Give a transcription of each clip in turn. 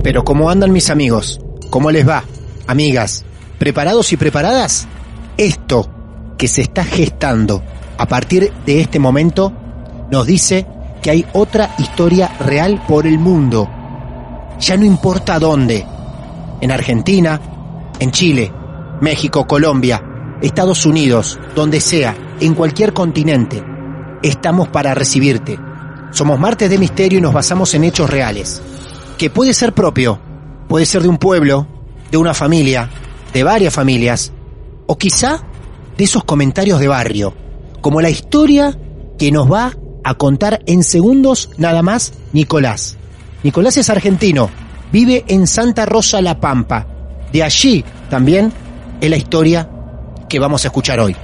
Pero ¿cómo andan mis amigos? ¿Cómo les va? Amigas, ¿preparados y preparadas? Esto que se está gestando a partir de este momento nos dice que hay otra historia real por el mundo. Ya no importa dónde. En Argentina, en Chile, México, Colombia, Estados Unidos, donde sea, en cualquier continente. Estamos para recibirte. Somos Martes de Misterio y nos basamos en hechos reales. Que puede ser propio, puede ser de un pueblo, de una familia, de varias familias, o quizá de esos comentarios de barrio, como la historia que nos va a contar en segundos nada más Nicolás. Nicolás es argentino, vive en Santa Rosa La Pampa. De allí también es la historia que vamos a escuchar hoy.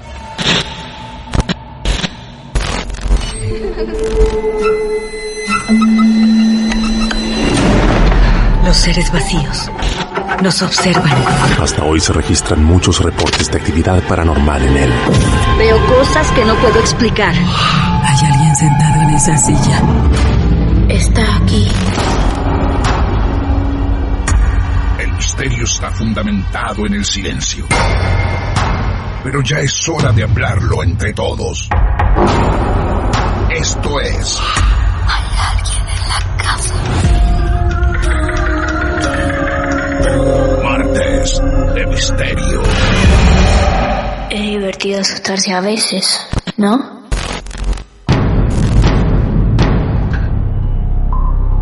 Los seres vacíos nos observan. Hasta hoy se registran muchos reportes de actividad paranormal en él. Veo cosas que no puedo explicar. Hay alguien sentado en esa silla. Está aquí. El misterio está fundamentado en el silencio. Pero ya es hora de hablarlo entre todos. Esto es... Hay alguien en la casa. Martes de Misterio. Es divertido asustarse a veces, ¿no?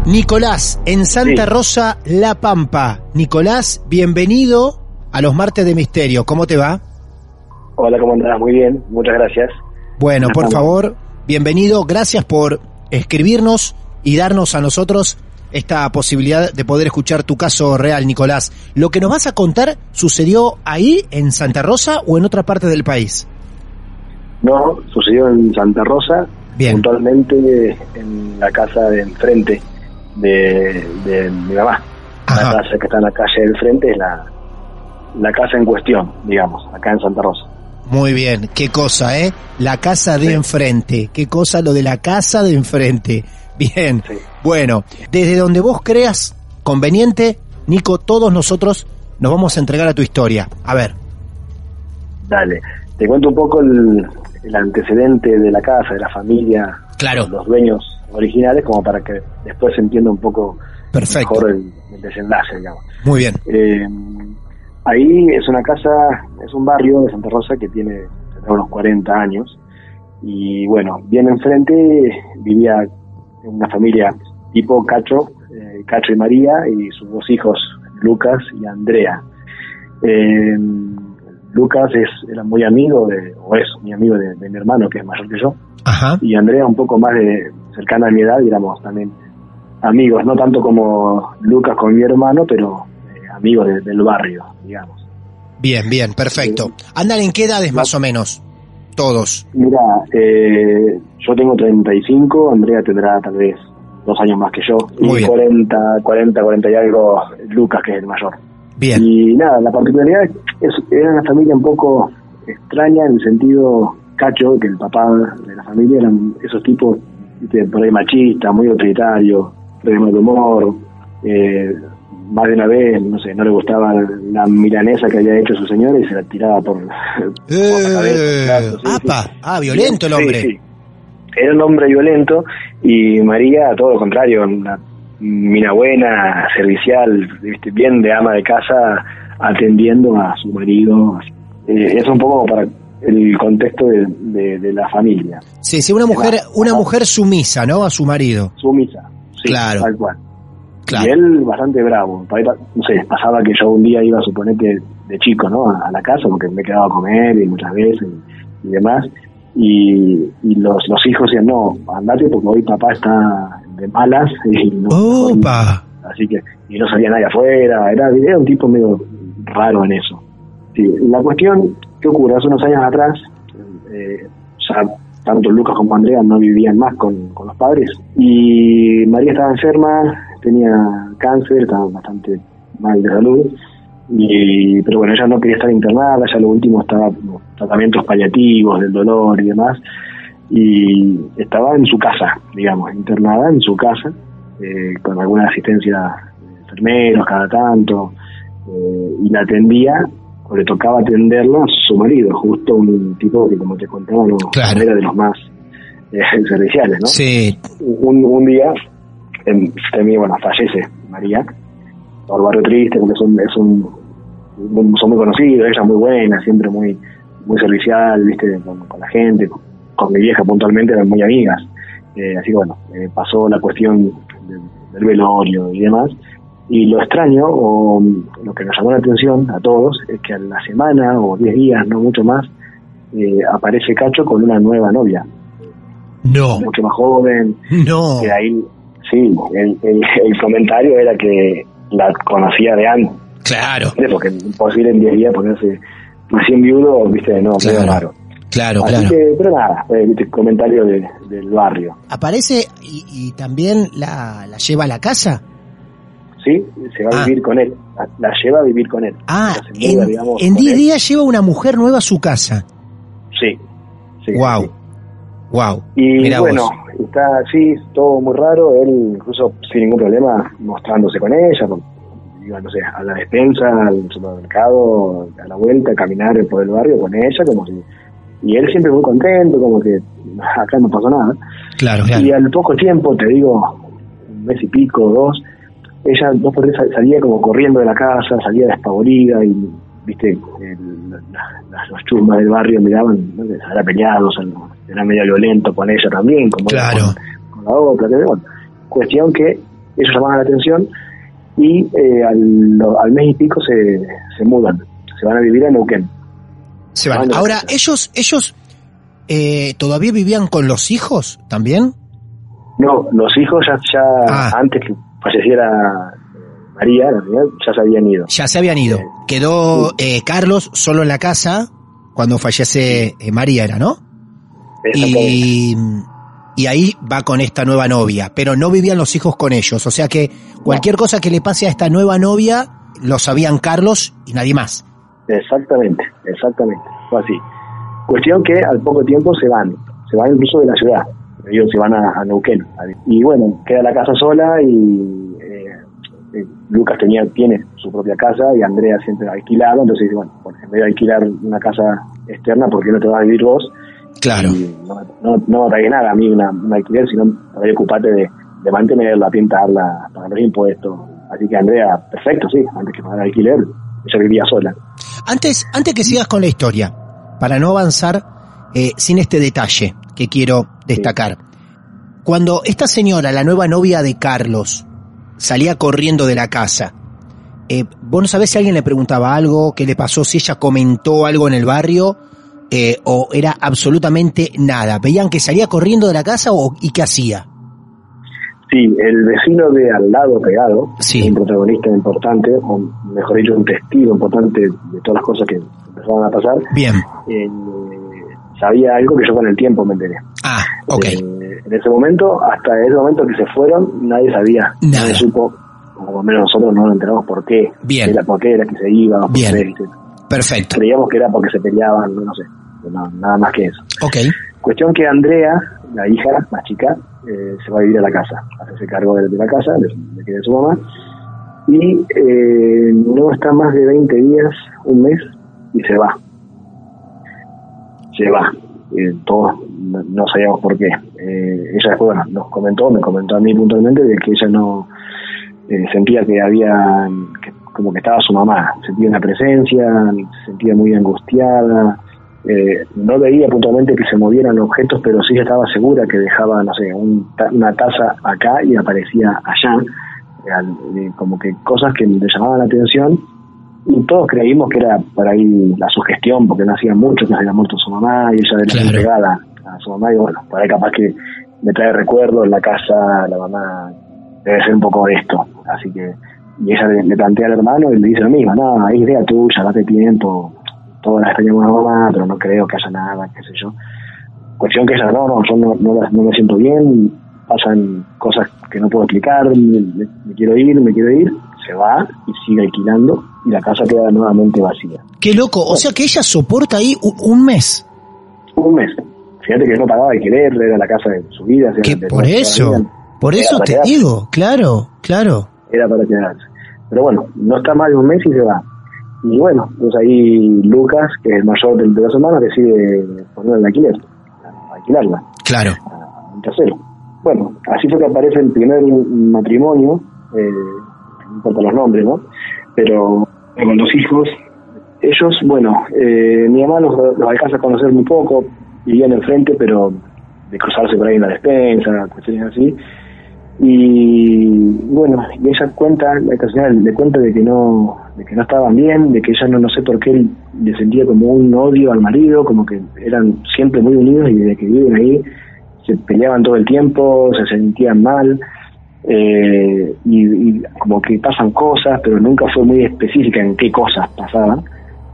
Nicolás, en Santa Rosa, La Pampa. Nicolás, bienvenido a los Martes de Misterio. ¿Cómo te va? Hola, ¿cómo andás? Muy bien, muchas gracias. Bueno, por favor, bienvenido. Gracias por escribirnos y darnos a nosotros esta posibilidad de poder escuchar tu caso real, Nicolás. ¿Lo que nos vas a contar sucedió ahí, en Santa Rosa, o en otra parte del país? No, sucedió en Santa Rosa. Bien. Puntualmente en la casa de enfrente de mi mamá. Ajá. La casa que está en la calle del frente es la casa en cuestión, digamos, acá en Santa Rosa. Muy bien, qué cosa, ¿eh? La casa de enfrente. Qué cosa lo de la casa de enfrente. Bien, sí. Bueno, desde donde vos creas conveniente, Nico, todos nosotros nos vamos a entregar a tu historia. A ver. Dale, te cuento un poco el antecedente de la casa, de la familia, claro, los dueños originales, como para que después se entienda un poco mejor el desenlace, digamos. Muy bien. Ahí es una casa, es un barrio de Santa Rosa que tiene unos 40 años, y bueno, bien enfrente vivía una familia tipo Cacho y María, y sus dos hijos, Lucas y Andrea. Lucas era muy amigo de mi hermano, que es mayor que yo. Ajá. Y Andrea un poco más cercana a mi edad, y éramos también amigos, no tanto como Lucas con mi hermano, pero amigos del barrio, digamos. Bien, perfecto. ¿Andan en qué edades más o menos todos? Mira, yo tengo 35, Andrea tendrá tal vez 2 años más que yo. Muy y 40 y algo Lucas, que es el mayor. Bien. Y nada, la particularidad era una familia un poco extraña en el sentido Cacho, que el papá de la familia eran esos tipos por ahí machistas, muy autoritarios, de mal humor. Más de una vez, no sé, no le gustaba la milanesa que había hecho su señor y se la tiraba por la cabeza. Claro, sí, ¡apa! Sí. Ah, violento el hombre. Sí, sí. Era un hombre violento Y María, todo lo contrario, una mina buena, servicial, bien de ama de casa, atendiendo a su marido. Es un poco para el contexto de la familia. Sí, sí, una mujer sumisa, ¿no? A su marido. Sumisa, sí, claro. Tal cual. Claro. Y él bastante bravo. No sé, pasaba que yo un día iba, suponete, de chico, ¿no? A la casa, porque me quedaba a comer y muchas veces y demás. Y los hijos decían, no, andate porque hoy papá está de malas. Y no, ¡opa! Así que, y no salía nadie afuera. Era un tipo medio raro en eso. Sí, la cuestión, ¿qué ocurre? Hace unos años atrás, ya tanto Lucas como Andrea no vivían más con los padres. Y María estaba enferma, tenía cáncer, estaba bastante mal de salud. Pero bueno, ella no quería estar internada, ya lo último estaba tratamientos paliativos del dolor y demás. Y estaba en su casa, digamos, internada en su casa, con alguna asistencia de enfermeros cada tanto. Y la atendía, o le tocaba atenderla, su marido, justo un tipo que, como te contaba, claro, era de los más serviciales, ¿no? Sí. Un día, fallece María. Por Barrio Triste, porque son muy conocidos, ella muy buena, siempre muy muy servicial, viste, con la gente, con mi vieja puntualmente eran muy amigas, así que bueno, pasó la cuestión del velorio y demás, y lo extraño, o lo que nos llamó la atención a todos, es que a la semana o 10 días, no mucho más, aparece Cacho con una nueva novia, no mucho más joven, no, que ahí, sí, el comentario era que la conocía de antes. Claro. Porque imposible en 10 días ponerse recién viudo, viste, no, claro, raro. Claro, así claro. Que, pero nada, el comentario del barrio. ¿Aparece y también la lleva a la casa? Sí, se va a vivir con él. La lleva a vivir con él. En 10 días lleva una mujer nueva a su casa. Sí. Sí, wow. Sí. Wow. Y mirá, bueno, vos. Está así, todo muy raro, él incluso sin ningún problema mostrándose con ella, iba, no sé, a la despensa, al supermercado, a la vuelta, a caminar por el barrio con ella, como si, y él siempre muy contento, como que acá no pasó nada. Claro, claro. Y al poco tiempo, te digo, un mes y pico, dos, ella dos por tres salía como corriendo de la casa, salía despavorida y, viste, los chumas del barrio miraban, ¿no? Era peleado, era medio violento con ella también, como claro, con la otra, bueno, cuestión que ellos llamaban la atención y al mes y pico se mudan, se van a vivir a Neuquén. Se van. Ahora, ellos todavía vivían con los hijos también. No, los hijos ya antes que falleciera María, ya se habían ido. Ya se habían ido. Quedó Carlos solo en la casa cuando fallece María, era, ¿no? Y ahí va con esta nueva novia, pero no vivían los hijos con ellos, o sea que cualquier cosa que le pase a esta nueva novia lo sabían Carlos y nadie más. Exactamente, fue así. Cuestión que al poco tiempo se van incluso de la ciudad, ellos se van a Neuquén, y bueno, queda la casa sola y Lucas tiene su propia casa y Andrea siempre alquilaba, entonces dice, bueno, en vez de alquilar una casa externa, ¿por qué no te vas a vivir vos? Claro. No traes nada a mí un alquiler, sino ocuparte de mantenerla, pintarla, pagar los impuestos. Así que Andrea, perfecto, sí, antes que pagar el alquiler, ella vivía sola. Antes que sigas con la historia, para no avanzar sin este detalle que quiero destacar. Sí. Cuando esta señora, la nueva novia de Carlos, salía corriendo de la casa, vos no sabés si alguien le preguntaba algo, qué le pasó, si ella comentó algo en el barrio. O era absolutamente nada. ¿Veían que salía corriendo de la casa y qué hacía? Sí, el vecino de al lado pegado, sí, un protagonista importante, o mejor dicho, un testigo importante de todas las cosas que empezaron a pasar. Bien. Sabía algo que yo con el tiempo me enteré. Ah, ok. Hasta ese momento que se fueron, nadie sabía. Nadie supo, o por lo menos nosotros no nos enteramos por qué. Bien. Por qué era que se iba, por qué, etc. Perfecto. Creíamos que era porque se peleaban, no sé. No, nada más que eso. Okay. Cuestión que Andrea, la hija más chica, se va a vivir a la casa, hacerse cargo de la casa, de su mamá, y no está más de 20 días, un mes, y se va. todos no sabíamos por qué. Ella después, bueno, me comentó a mí puntualmente de que ella no sentía que había, como que estaba su mamá, sentía una presencia, se sentía muy angustiada. No veía puntualmente que se movieran objetos, pero sí estaba segura que dejaba, no sé, una taza acá y aparecía allá, como que cosas que le llamaban la atención, y todos creímos que era por ahí la sugestión, porque no hacía mucho que se había muerto su mamá y ella era entregada a su mamá, y bueno, por ahí capaz que me trae recuerdos, la casa, la mamá, debe ser un poco esto, así que, y ella le plantea al hermano y le dice lo mismo, no, es idea tuya, date tiempo, todas las teníamos una mamá, pero no creo que haya nada, qué sé yo. Cuestión que ella, yo no me siento bien, pasan cosas que no puedo explicar, me quiero ir, se va y sigue alquilando y la casa queda nuevamente vacía. ¡Qué loco! Bueno, o sea que ella soporta ahí un mes. Un mes. Fíjate que no pagaba alquiler, era la casa de su vida. Que por eso te digo, claro. Era para quedarse. Pero bueno, no está mal un mes y se va. Y bueno, pues ahí Lucas, que es el mayor de los hermanos, decide ponerla en alquiler, alquilarla. Claro. Un tercero. Bueno, así fue que aparece el primer matrimonio, no importa los nombres, ¿no? Pero con dos hijos. Ellos, bueno, mi mamá los alcanza a conocer muy poco, vivían enfrente, pero de cruzarse por ahí en la despensa, cuestiones así. Y bueno, y ella cuenta, le cuenta de que no estaban bien, de que ella no sé por qué le sentía como un odio al marido, como que eran siempre muy unidos y desde que viven ahí se peleaban todo el tiempo, se sentían mal, y como que pasan cosas, pero nunca fue muy específica en qué cosas pasaban.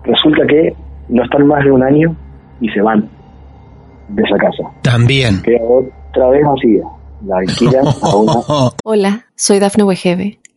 Resulta que no están más de un año y se van de esa casa. También. Queda otra vez vacía. La alquilan a una... Hola, soy Dafne Wegeve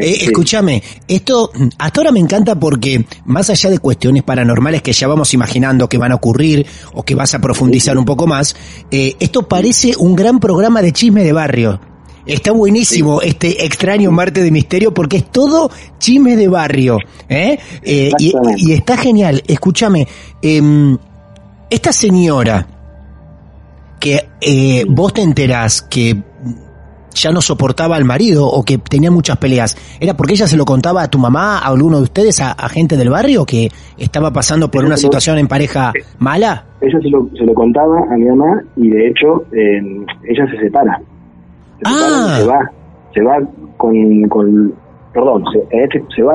Escúchame, esto hasta ahora me encanta porque más allá de cuestiones paranormales que ya vamos imaginando que van a ocurrir o que vas a profundizar un poco más, esto parece un gran programa de chisme de barrio. Está buenísimo este extraño Martes de Misterio porque es todo chisme de barrio, ¿eh? Y está genial. Escúchame, esta señora que vos te enterás que ya no soportaba al marido o que tenía muchas peleas, ¿era porque ella se lo contaba a tu mamá, a alguno de ustedes, a gente del barrio que estaba pasando por una situación en pareja mala? Ella se lo contaba a mi mamá y de hecho ella se separa. Se va se va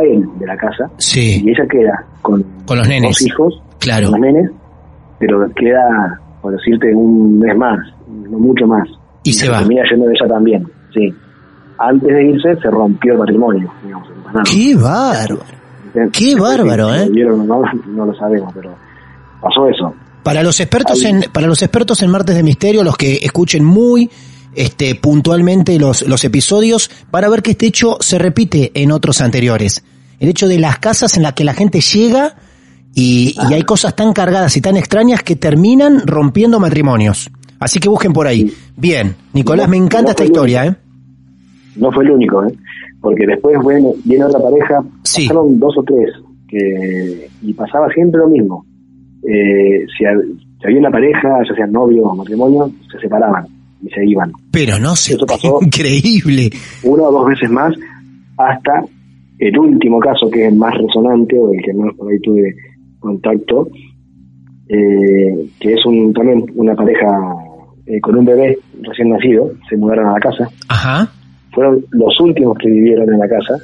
él de la casa, sí. Y ella queda con los nenes, dos hijos, claro, con los nenes, pero queda, por decirte, un mes más, no mucho más, y se va. Termina yendo de ella también, sí. Antes de irse se rompió el matrimonio, digamos. Qué bárbaro, no lo sabemos, pero pasó eso. Para los expertos en Martes de Misterio, los que escuchen muy puntualmente los episodios, para ver que este hecho se repite en otros anteriores. El hecho de las casas en las que la gente llega y hay cosas tan cargadas y tan extrañas que terminan rompiendo matrimonios. Así que busquen por ahí. Sí. Bien, Nicolás, me encanta esta historia, ¿eh? No fue el único, ¿eh? Porque después viene otra pareja, sí. Pasaron dos o tres, y pasaba siempre lo mismo. Si había una pareja, ya sean novios o matrimonios, se separaban y se iban. Pero no sé, eso pasó increíble. Una o dos veces más, hasta el último caso, que es el más resonante, o el que menos por ahí tuve contacto, que es también una pareja con un bebé recién nacido, se mudaron a la casa. Ajá. Fueron los últimos que vivieron en la casa,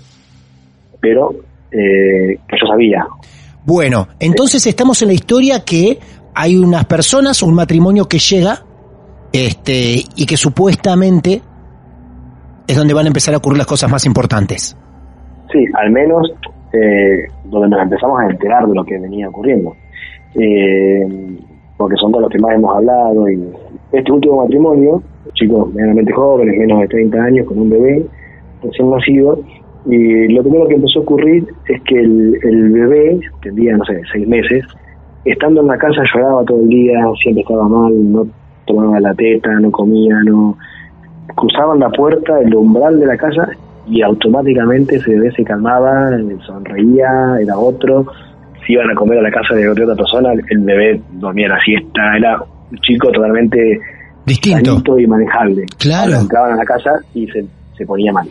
pero que yo sabía. Bueno, entonces estamos en la historia que hay unas personas, un matrimonio que llega, y que supuestamente es donde van a empezar a ocurrir las cosas más importantes. Sí, al menos donde nos empezamos a enterar de lo que venía ocurriendo. porque son con los que más hemos hablado. Y este último matrimonio, chicos medianamente jóvenes, menos de 30 años, con un bebé recién nacido, y lo primero que empezó a ocurrir es que el bebé, tendría, no sé, 6 meses, estando en la casa lloraba todo el día, siempre estaba mal, no tomaba la teta, no comía, no... Cruzaban la puerta, el umbral de la casa, y automáticamente ese bebé se calmaba, sonreía, era otro. Si iban a comer a la casa de otra persona, el bebé dormía la siesta, era un chico totalmente distinto y manejable. Claro. Entraban a la casa y se ponía mal.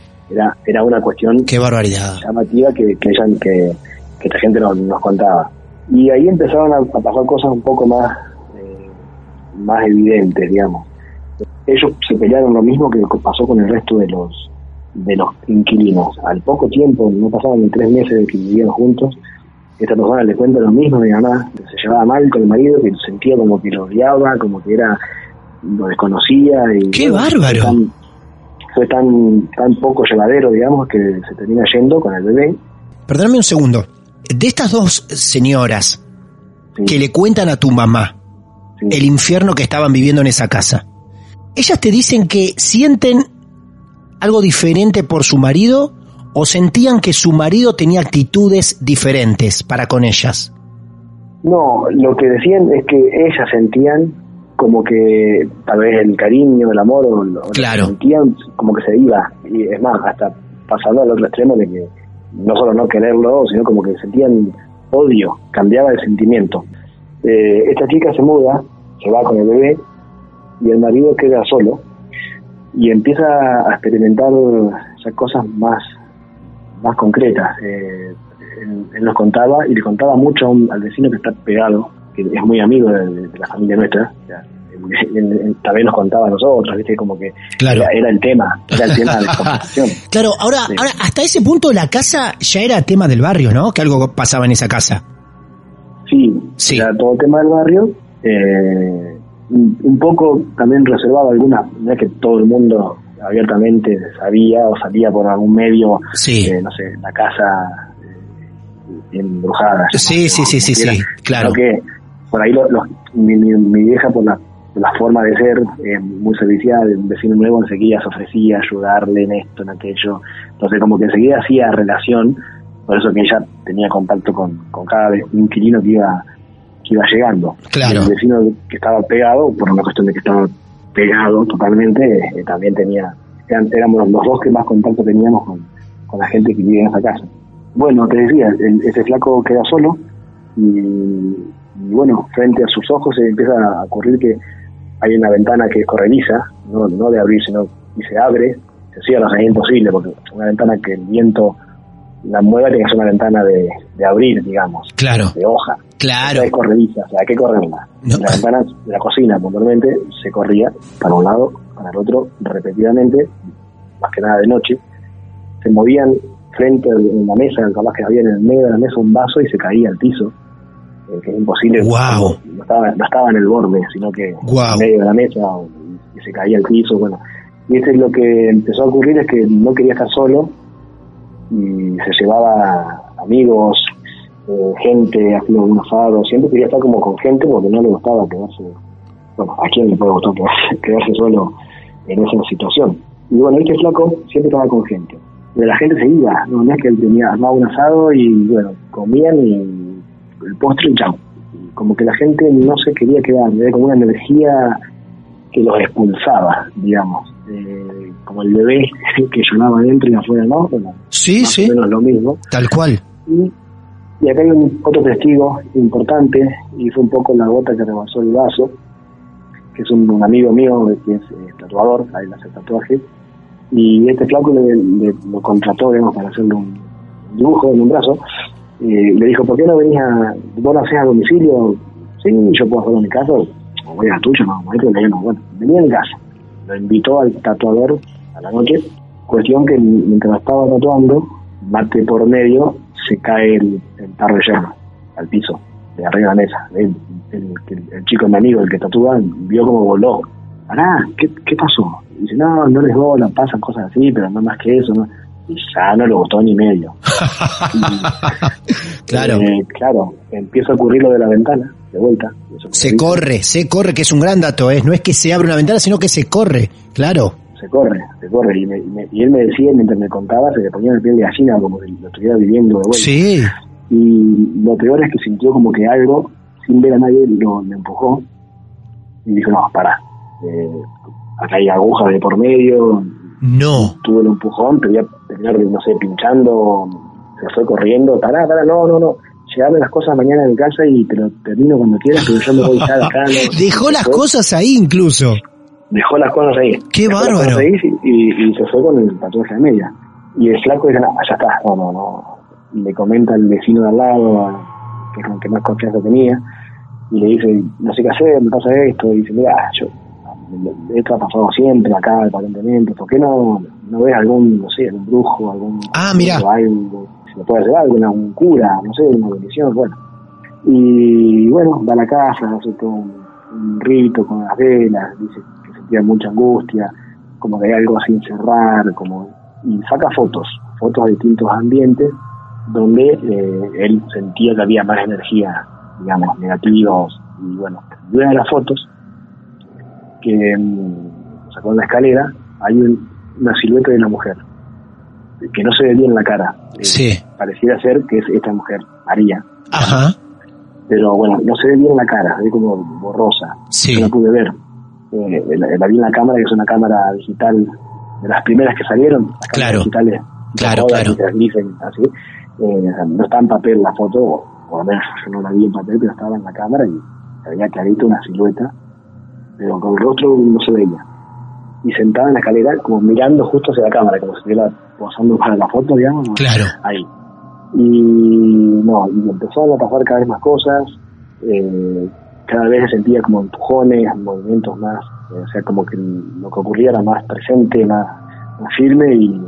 Era una cuestión... Qué barbaridad. Llamativa que esta gente nos contaba. Y ahí empezaron a pasar cosas un poco más evidentes, digamos. Ellos se pelearon lo mismo que pasó con el resto de los inquilinos. Al poco tiempo, no pasaban ni 3 meses de que vivían juntos, esta persona le cuenta lo mismo a mi mamá, que se llevaba mal con el marido, que sentía como que lo odiaba, como que lo desconocía. Y ¡qué bárbaro! Fue tan poco llevadero, digamos, que se termina yendo con el bebé. Perdóname un segundo. De estas 2 señoras sí. que le cuentan a tu mamá sí. el infierno que estaban viviendo en esa casa, ¿ellas te dicen que sienten algo diferente por su marido o sentían que su marido tenía actitudes diferentes para con ellas? No, lo que decían es que ellas sentían como que tal vez el cariño, el amor, claro. sentían como que se iba. Y es más, hasta pasando al otro extremo de que no solo no quererlo, sino como que sentían odio, cambiaba el sentimiento. Esta chica se muda, se va con el bebé, y el marido queda solo y empieza a experimentar esas cosas más concretas. Él nos contaba, y le contaba mucho al vecino que está pegado, que es muy amigo de la familia nuestra. O sea, él también nos contaba a nosotros, ¿viste? Como que claro. era el tema de la conversación. Claro, ahora hasta ese punto la casa ya era tema del barrio, ¿no? Que algo pasaba en esa casa. Sí. Era todo tema del barrio. Un poco también reservado algunas, no es que todo el mundo abiertamente sabía o salía por algún medio, sí. No sé, la casa embrujada. Sí, claro. Creo que por ahí mi vieja, por la forma de ser, muy servicial, el vecino nuevo enseguida se ofrecía a ayudarle en esto, en aquello, entonces como que enseguida hacía relación, por eso que ella tenía contacto con cada inquilino que iba llegando. Claro. El vecino que estaba pegado, por una cuestión de que estaba pegado totalmente, también tenía... Éramos los dos que más contacto teníamos con la gente que vivía en esa casa. Bueno, te decía, ese flaco queda solo y bueno, frente a sus ojos se empieza a ocurrir que hay una ventana que corrediza, no de abrir, sino y se abre, se cierra, o sea, es imposible, porque una ventana que el viento la mueva tiene que ser una ventana de abrir, digamos. Claro. De hoja. Claro. Hay corrediza, o sea, ¿qué corrediza? No. La ventana de la cocina, puntualmente, se corría para un lado, para el otro, repetidamente, más que nada de noche. Se movían frente a la mesa, capaz que había en el medio de la mesa un vaso y se caía al piso, que es imposible. Wow. No estaba en el borde, sino que wow. en medio de la mesa y se caía al piso, bueno. Y eso es lo que empezó a ocurrir, es que no quería estar solo y se llevaba amigos, gente, hacía un asado, siempre quería estar como con gente porque no le gustaba quedarse, bueno, ¿a quién le puede gustar quedarse solo en esa situación? Y bueno, este flaco siempre estaba con gente, de la gente se iba, no es que él tenía, armaba un asado y bueno, comían y el postre y chao, como que la gente no se quería quedar, era como una energía que los expulsaba, digamos, como el bebé que lloraba adentro y afuera no, bueno, sí, más sí. o menos lo mismo, tal cual. Y acá hay otro testigo importante, y fue un poco la gota que rebasó el vaso, que es un amigo mío que es tatuador, ahí le hace tatuajes, y este flaco lo contrató, digamos, para hacerle un dibujo en un brazo, le dijo, ¿por qué no venís vos lo haces a domicilio? Sí, yo puedo hacerlo en mi casa, o voy a tuyo, bueno, venía en casa. Lo invitó al tatuador a la noche, cuestión que mientras estaba tatuando, mate por medio, se cae el tarro de yerba al piso, de arriba de la mesa. El chico, mi amigo, el que tatúa, vio como voló. Pará, ¿qué pasó? Y dice, no les vola, pasan cosas así, pero no más que eso. ¿No? Y ya no le gustó ni medio. Claro. Claro, empieza a ocurrir lo de la ventana. de vuelta. Se corre, que es un gran dato, ¿eh? No es que se abre una ventana, sino que se corre, claro. Se corre, y él me decía, mientras me contaba, se le ponía el piel de gallina, como que lo estuviera viviendo de vuelta. Sí. Y lo peor es que sintió como que algo, sin ver a nadie, lo empujó, y dijo, no, pará, acá hay agujas de por medio. No. Tuvo el empujón, te voy a terminar, no sé, pinchando, se fue corriendo, pará, no. Llegame las cosas mañana en casa y te lo termino cuando quieras, pero yo me voy ya de acá. No, dejó las cosas ahí incluso. Dejó las cosas ahí. ¡Qué bárbaro! Y se fue con el tatuaje de media. Y el flaco dice, ah, ya está, no. Le comenta al vecino de al lado, que es el que más confianza tenía, y le dice, no sé qué hacer, me pasa esto. Y dice, mira, esto ha pasado siempre acá, aparentemente, ¿por qué no ves algún, no sé, algún brujo, algún... Ah, mira. Algo, se lo puede hacer algo, un cura, no sé, una bendición, bueno. Y bueno, va a la casa, hace todo un rito con las velas, dice... mucha angustia, como que hay algo sin cerrar, y saca fotos de distintos ambientes donde él sentía que había más energía, digamos, negativos, y bueno, en una de las fotos que sacó en la escalera hay una silueta de una mujer que no se ve bien la cara, sí. Pareciera ser que es esta mujer, María. Ajá. Pero bueno, no se ve bien la cara, es como borrosa, sí. No la pude ver. La vi en la cámara, que es una cámara digital de las primeras que salieron, las cámaras digitales, claro. Que dicen así, no está en papel la foto, o al menos yo no la vi en papel, pero estaba en la cámara y se veía clarito una silueta, pero con el rostro no se veía, y sentada en la escalera como mirando justo hacia la cámara, como si estuviera posando para la foto, digamos, claro. Ahí y empezaron a pasar cada vez más cosas. Cada vez se sentía como empujones, movimientos más, o sea, como que lo que ocurría era más presente, más firme, y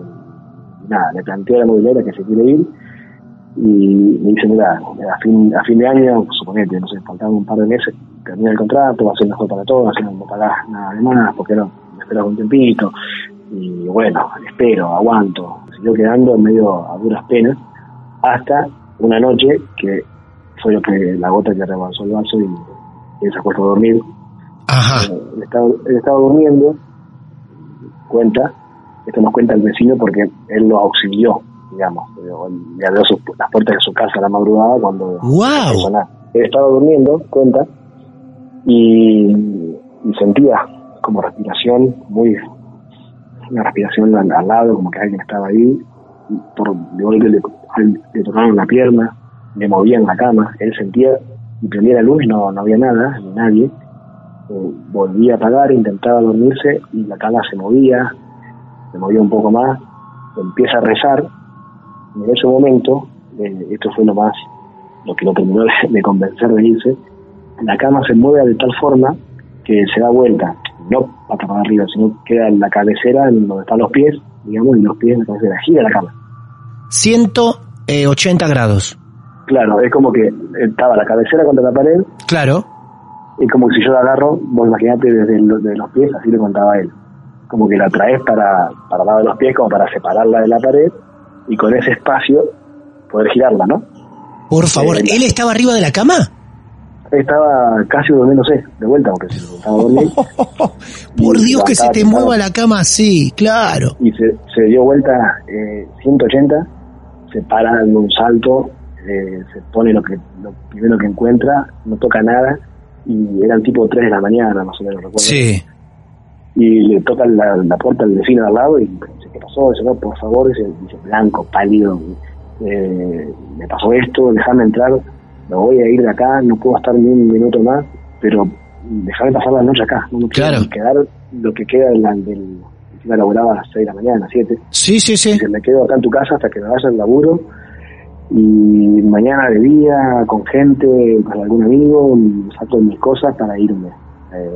nada, le planteé a la mobiliaria que se quiere ir, y me dice, mira, a fin de año, suponete, no sé, faltaban un par de meses, termina el contrato, va a ser mejor para todos, así no pagás nada de más, porque no, me esperas un tiempito, y bueno, espero, aguanto, siguió quedando medio a duras penas, hasta una noche que fue la gota que rebalsó el vaso, y él se acuesta a dormir. Ajá. Él estaba durmiendo. Esto nos cuenta el vecino porque él lo auxilió, digamos. Le abrió las puertas de su casa a la madrugada cuando... ¡Wow! Él estaba durmiendo, y sentía como respiración, una respiración al lado, como que alguien estaba ahí. De golpe le tocaron la pierna, le movían la cama, él sentía... y prendía la luz, no había nada, ni nadie. Volvía a apagar, intentaba dormirse y la cama se movía un poco más, empieza a rezar, y en ese momento, esto fue lo que lo terminó de convencer de irse, la cama se mueve de tal forma que se da vuelta, no pata para arriba, sino queda en la cabecera, en donde están los pies, digamos, y los pies en la cabecera, gira la cama. 180 grados. Claro, es como que estaba la cabecera contra la pared. Claro. Y como que si yo la agarro, vos imaginate desde los pies, así le contaba él. Como que la traes para lado de los pies, como para separarla de la pared, y con ese espacio poder girarla, ¿no? Por favor, ¿él estaba arriba de la cama? Estaba casi durmiéndose, de vuelta, porque se estaba durmiendo. Por Dios, que se te mueva la cama así, claro. Y se dio vuelta 180, se para dando un salto, se pone lo primero que encuentra, no toca nada, y eran tipo 3 de la mañana, más o menos, recuerdo. Sí. Y le toca la puerta al vecino al lado y dice, ¿qué pasó? Dice, no, por favor, dice, blanco, pálido, me pasó esto, déjame entrar, me voy a ir de acá, no puedo estar ni un minuto más, pero déjame pasar la noche acá, no me quiero quedar lo que queda del encima laburaba a las 6 de la mañana, a las 7. Sí. Dice, me quedo acá en tu casa hasta que me vaya al laburo, y mañana de día con gente, con algún amigo, saco mis cosas para irme,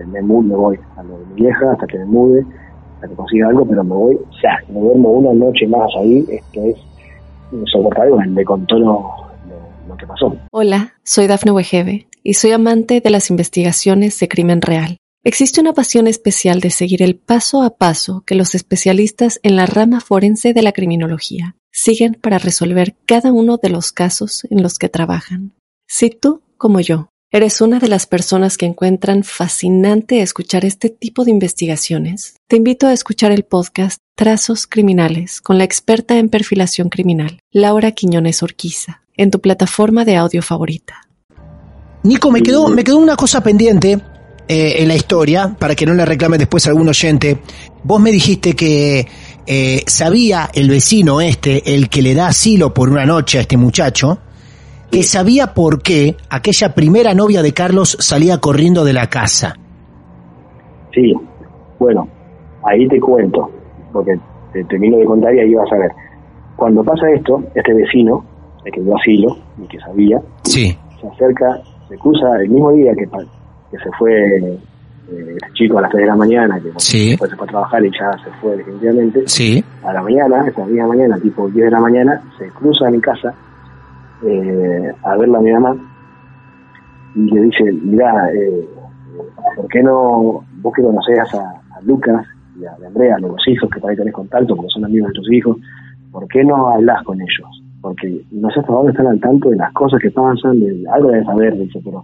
me voy a lo de mi vieja hasta que me mude, hasta que consiga algo, pero me voy, ya, me duermo una noche más ahí, esto es insoportable. Me contó lo que pasó. Hola, soy Dafne Wegeve y soy amante de las investigaciones de crimen real. Existe una pasión especial de seguir el paso a paso que los especialistas en la rama forense de la criminología siguen para resolver cada uno de los casos en los que trabajan. Si tú, como yo, ¿Eres una de las personas que encuentran fascinante escuchar este tipo de investigaciones? Te invito a escuchar el podcast Trazos Criminales con la experta en perfilación criminal, Laura Quiñones Urquiza, en tu plataforma de audio favorita. Nico, me quedó una cosa pendiente en la historia, para que no la reclame después algún oyente. Vos me dijiste que sabía el vecino el que le da asilo por una noche a este muchacho, que sabía por qué aquella primera novia de Carlos salía corriendo de la casa. Sí, bueno, ahí te cuento, porque te termino de contar y ahí vas a ver. Cuando pasa esto, este vecino, el que dio asilo, el que sabía, sí, se acerca, se cruza el mismo día que se fue el chico a las 3 de la mañana, que sí, después se fue a trabajar y ya se fue definitivamente, sí, a la mañana, esa misma mañana, tipo 10 de la mañana, se cruza a mi casa a verla a mi mamá y le dice: mirá, ¿por qué no vos que conocés a Lucas y a Andrea, a los hijos, que para ahí tenés contacto porque son amigos de tus hijos, ¿por qué no hablás con ellos? Porque no sé hasta dónde están al tanto de las cosas que pasan, algo debe saber, dice. Pero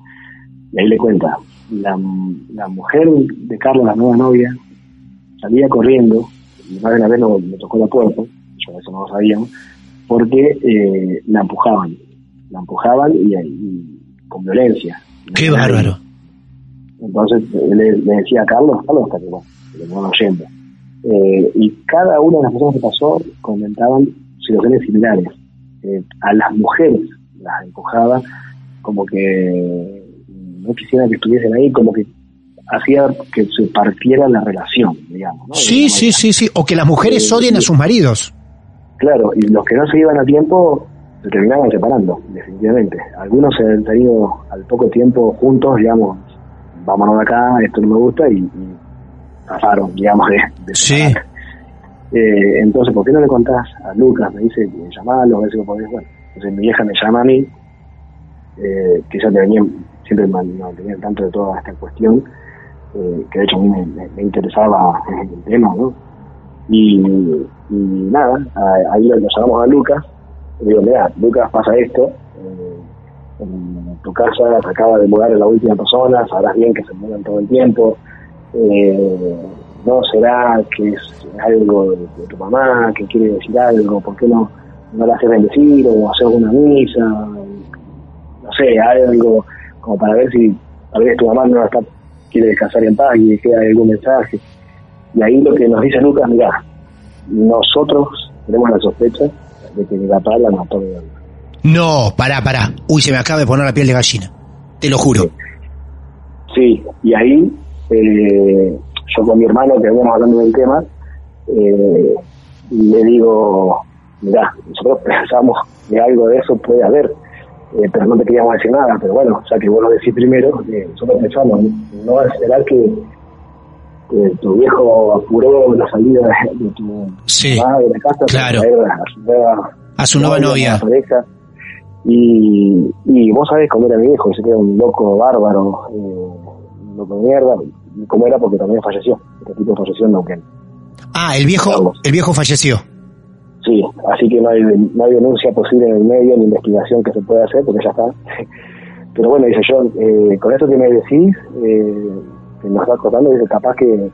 y ahí le cuenta, la mujer de Carlos, la nueva novia, salía corriendo. Mi madre una vez me tocó la puerta, yo eso no lo sabíamos, porque la empujaban y con violencia. ¡Qué bárbaro! Entonces le decía a Carlos hasta que bueno, oyendo. Y cada una de las personas que pasó comentaban situaciones similares. A las mujeres las empujaba, como que no quisiera que estuviesen ahí, como que hacía que se partiera la relación, digamos, ¿no? Sí, o que las mujeres odien a sus maridos. Claro, y los que no se iban a tiempo se terminaban separando, definitivamente. Algunos se han tenido al poco tiempo juntos, digamos, vámonos de acá, esto no me gusta, y pasaron, digamos, de sí. Entonces, ¿por qué no le contás a Lucas? Me dice, llamalo, a ver si lo podés. Bueno, entonces mi vieja me llama a mí, que ella siempre me tenía al tanto de toda esta cuestión, que de hecho a mí me interesaba el tema, ¿no? Y nada, ahí lo llamamos a Lucas, le digo, mira, Lucas, pasa esto, en tu casa se acaba de mudar a la última persona, sabrás bien que se mudan todo el tiempo, no será que es algo de tu mamá, que quiere decir algo, ¿por qué no la haces bendecir o hacer una misa? No sé, algo como para ver si tal vez tu mamá no está, quiere descansar en paz y queda algún mensaje. Y ahí lo que nos dice Lucas, mirá, nosotros tenemos la sospecha de que mi papá la mató. No, pará. Uy, se me acaba de poner la piel de gallina, te lo juro. Sí, y ahí yo con mi hermano, que habíamos hablando del tema, le digo, mirá, nosotros pensamos que algo de eso puede haber, pero no te queríamos decir nada, pero bueno, ya que vos lo decís primero, nosotros pensamos, no va a esperar que tu viejo apuró la salida de tu sí, madre de la casa, claro, a su nueva novia. Y vos sabés cómo era mi viejo, ese que era un loco bárbaro, un loco de mierda, cómo era, porque también falleció, este tipo falleció en Neuquén. Ah, el viejo falleció. Sí, así que no hay denuncia posible en el medio, ni investigación que se pueda hacer, porque ya está. Pero bueno, dice yo, con esto que me decís, nos va contando, dice, capaz que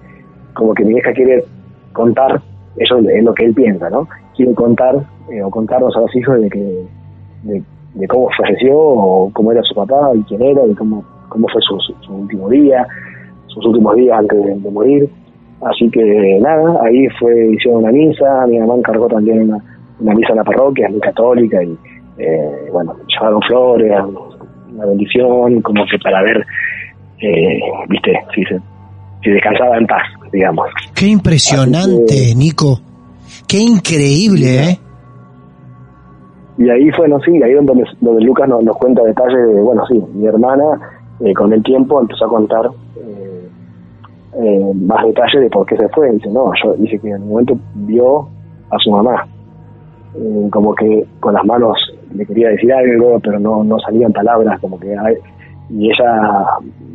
como que mi vieja quiere contar, eso es lo que él piensa, ¿no? Quiere contar o contarnos a los hijos de cómo falleció, o cómo era su papá, y quién era, y cómo fue su último día, sus últimos días antes de morir. Así que nada, ahí hicieron una misa, mi mamá encargó también una misa en la parroquia, es muy católica, y bueno, llevaron flores, una bendición, como que para ver viste, si descansaba en paz, digamos. Qué impresionante, Nico, qué increíble, ¿eh? Y ahí fue, no, sí, ahí donde Lucas nos cuenta detalles de, bueno, sí, mi hermana con el tiempo empezó a contar más detalles de por qué se fue. Dice, no, yo dije que en un momento vio a su mamá, como que con las manos le quería decir algo, pero no salían palabras, como que y ella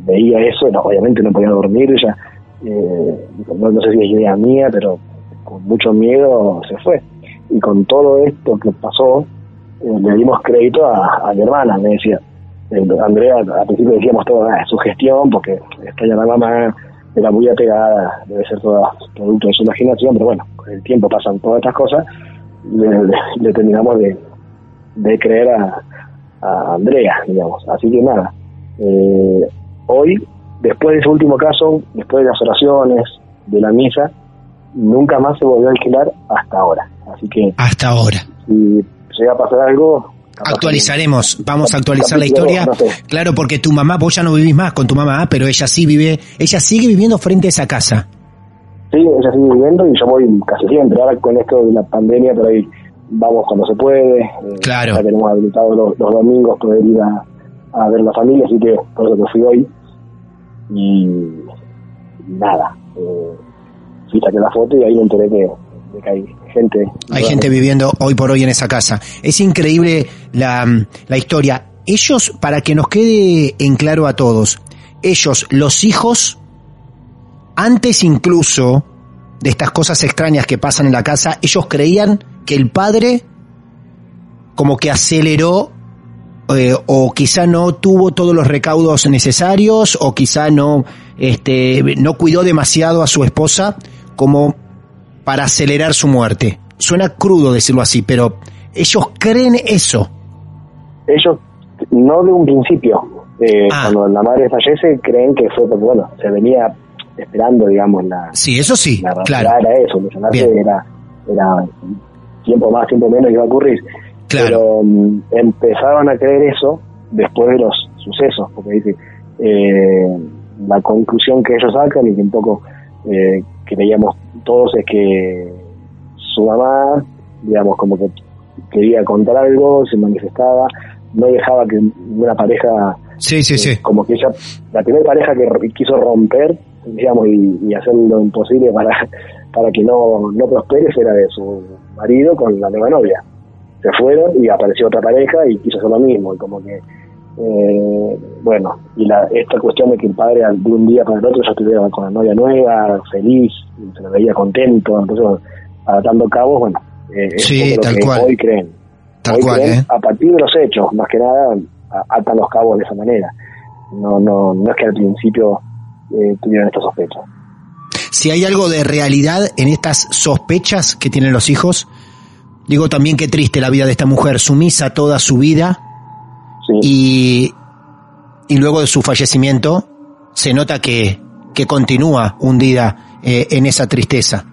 veía eso, no, obviamente no podía dormir, ella no sé si es idea mía, pero con mucho miedo se fue. Y con todo esto que pasó, le dimos crédito a mi hermana, me decía, Andrea, al principio decíamos todo, su gestión, porque esta ya la mamá era muy apegada, debe ser todo producto de su imaginación, pero bueno, con el tiempo pasan todas estas cosas, le terminamos de creer a Andrea, digamos. Así que nada, hoy, después de ese último caso, después de las oraciones, de la misa, nunca más se volvió a alquilar hasta ahora. Así que... hasta ahora. Si llega a pasar algo... actualizaremos, vamos a actualizar la historia, no sé. Claro, porque tu mamá, vos ya no vivís más con tu mamá, pero ella sí vive, ella sigue viviendo frente a esa casa. Sí, ella sigue viviendo y yo voy casi siempre. Ahora con esto de la pandemia, por ahí vamos cuando se puede. Claro. Ya tenemos habilitados los domingos poder ir a ver la familia, así que por eso que fui hoy. Y nada, fui, saqué la foto y ahí me enteré que hay gente viviendo hoy por hoy en esa casa. Es increíble la historia. Ellos, para que nos quede en claro a todos, ellos, los hijos, antes incluso de estas cosas extrañas que pasan en la casa, ellos creían que el padre como que aceleró, o quizá no tuvo todos los recaudos necesarios, o quizá no cuidó demasiado a su esposa como para acelerar su muerte. Suena crudo decirlo así, pero ellos creen eso. Ellos, no de un principio. Cuando la madre fallece, creen que fue porque, bueno, se venía esperando, digamos, la... Sí, eso sí, la, claro. Era eso, era tiempo más, tiempo menos iba a ocurrir. Claro. Pero empezaron a creer eso después de los sucesos, porque dice, la conclusión que ellos sacan y que un poco creíamos todos es que su mamá, digamos, como que quería contar algo, se manifestaba, no dejaba que una pareja... Sí. Como que ella, la primera pareja que quiso romper, digamos, y hacer lo imposible para que no prospere, era de su marido con la nueva novia. Se fueron y apareció otra pareja y quiso hacer lo mismo, y como que... esta cuestión de que el padre de un día para el otro ya estuviera con la novia nueva, feliz, se lo veía contento, entonces atando cabos, bueno, es lo que hoy creen. Tal cual, a partir de los hechos, más que nada, atan los cabos de esa manera. No es que al principio tuvieran estas sospechas. Si hay algo de realidad en estas sospechas que tienen los hijos, digo también qué triste la vida de esta mujer, sumisa toda su vida. Sí. Y luego de su fallecimiento se nota que continúa hundida en esa tristeza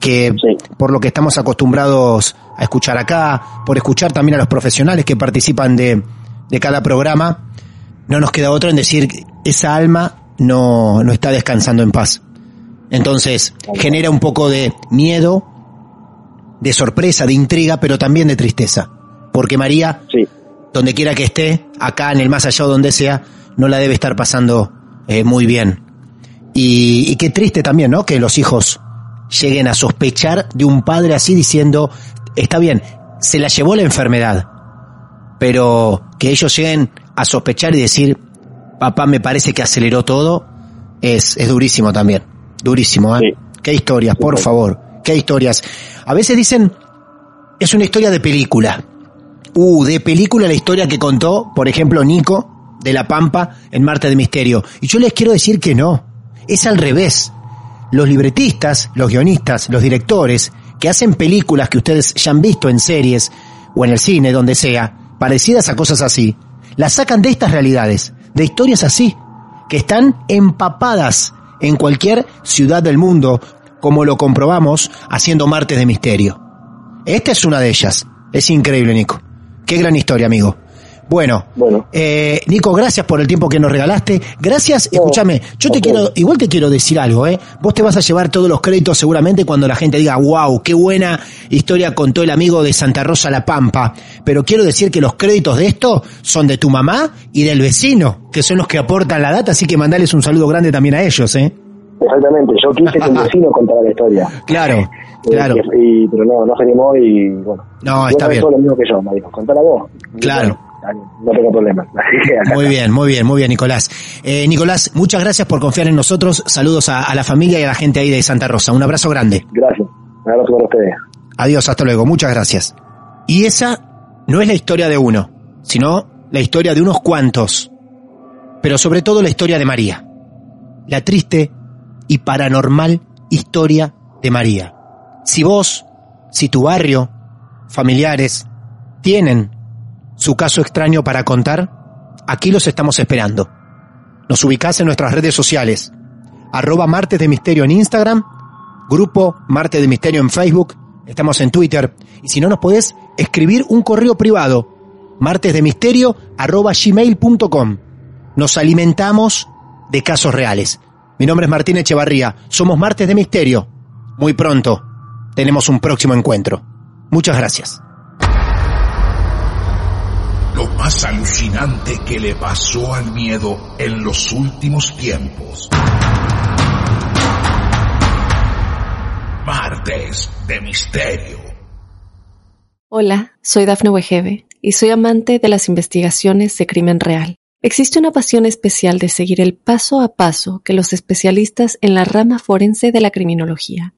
que por lo que estamos acostumbrados a escuchar acá, por escuchar también a los profesionales que participan de cada programa, no nos queda otra en decir esa alma no está descansando en paz. Entonces genera un poco de miedo, de sorpresa, de intriga, pero también de tristeza, porque María... Sí. Donde quiera que esté, acá en el más allá o donde sea, no la debe estar pasando muy bien. Y qué triste también, ¿no? Que los hijos lleguen a sospechar de un padre así, diciendo, está bien, se la llevó la enfermedad, pero que ellos lleguen a sospechar y decir, papá me parece que aceleró todo, es durísimo también, durísimo, ¿eh? Sí. Qué historias, por favor, qué historias. A veces dicen, es una historia de película. De película la historia que contó, por ejemplo, Nico de La Pampa en Martes de Misterio. Y yo les quiero decir que no, es al revés. Los libretistas, los guionistas, los directores que hacen películas que ustedes ya han visto en series o en el cine, donde sea, parecidas a cosas así, las sacan de estas realidades, de historias así, que están empapadas en cualquier ciudad del mundo, como lo comprobamos haciendo Martes de Misterio. Esta es una de ellas. Es increíble, Nico. Qué gran historia, amigo. Bueno. Nico, gracias por el tiempo que nos regalaste. Gracias, no, escúchame, yo te quiero, igual te quiero decir algo, Vos te vas a llevar todos los créditos seguramente cuando la gente diga, wow, qué buena historia contó el amigo de Santa Rosa La Pampa. Pero quiero decir que los créditos de esto son de tu mamá y del vecino, que son los que aportan la data, así que mandales un saludo grande también a ellos, Exactamente, yo quise que el vecino contara la historia. Claro. Pero no se animó y bueno. No, está bien. No es lo mismo que yo, me dijo, contala vos. Claro. No tengo problema. Muy bien, Nicolás. Nicolás, muchas gracias por confiar en nosotros. Saludos a la familia y a la gente ahí de Santa Rosa. Un abrazo grande. Gracias. Un abrazo para ustedes. Adiós, hasta luego. Muchas gracias. Y esa no es la historia de uno, sino la historia de unos cuantos, pero sobre todo la historia de María. La triste y paranormal historia de María. Si vos, si tu barrio, familiares, tienen su caso extraño para contar, aquí los estamos esperando. Nos ubicás en nuestras redes sociales, @Martes de Misterio en Instagram, grupo Martes de Misterio en Facebook, estamos en Twitter, y si no nos podés, escribir un correo privado, martesdemisterio@gmail.com. Nos alimentamos de casos reales. Mi nombre es Martín Echevarría, somos Martes de Misterio. Muy pronto tenemos un próximo encuentro. Muchas gracias. Lo más alucinante que le pasó al miedo en los últimos tiempos. Martes de Misterio. Hola, soy Dafne Wegeve y soy amante de las investigaciones de crimen real. Existe una pasión especial de seguir el paso a paso que los especialistas en la rama forense de la criminología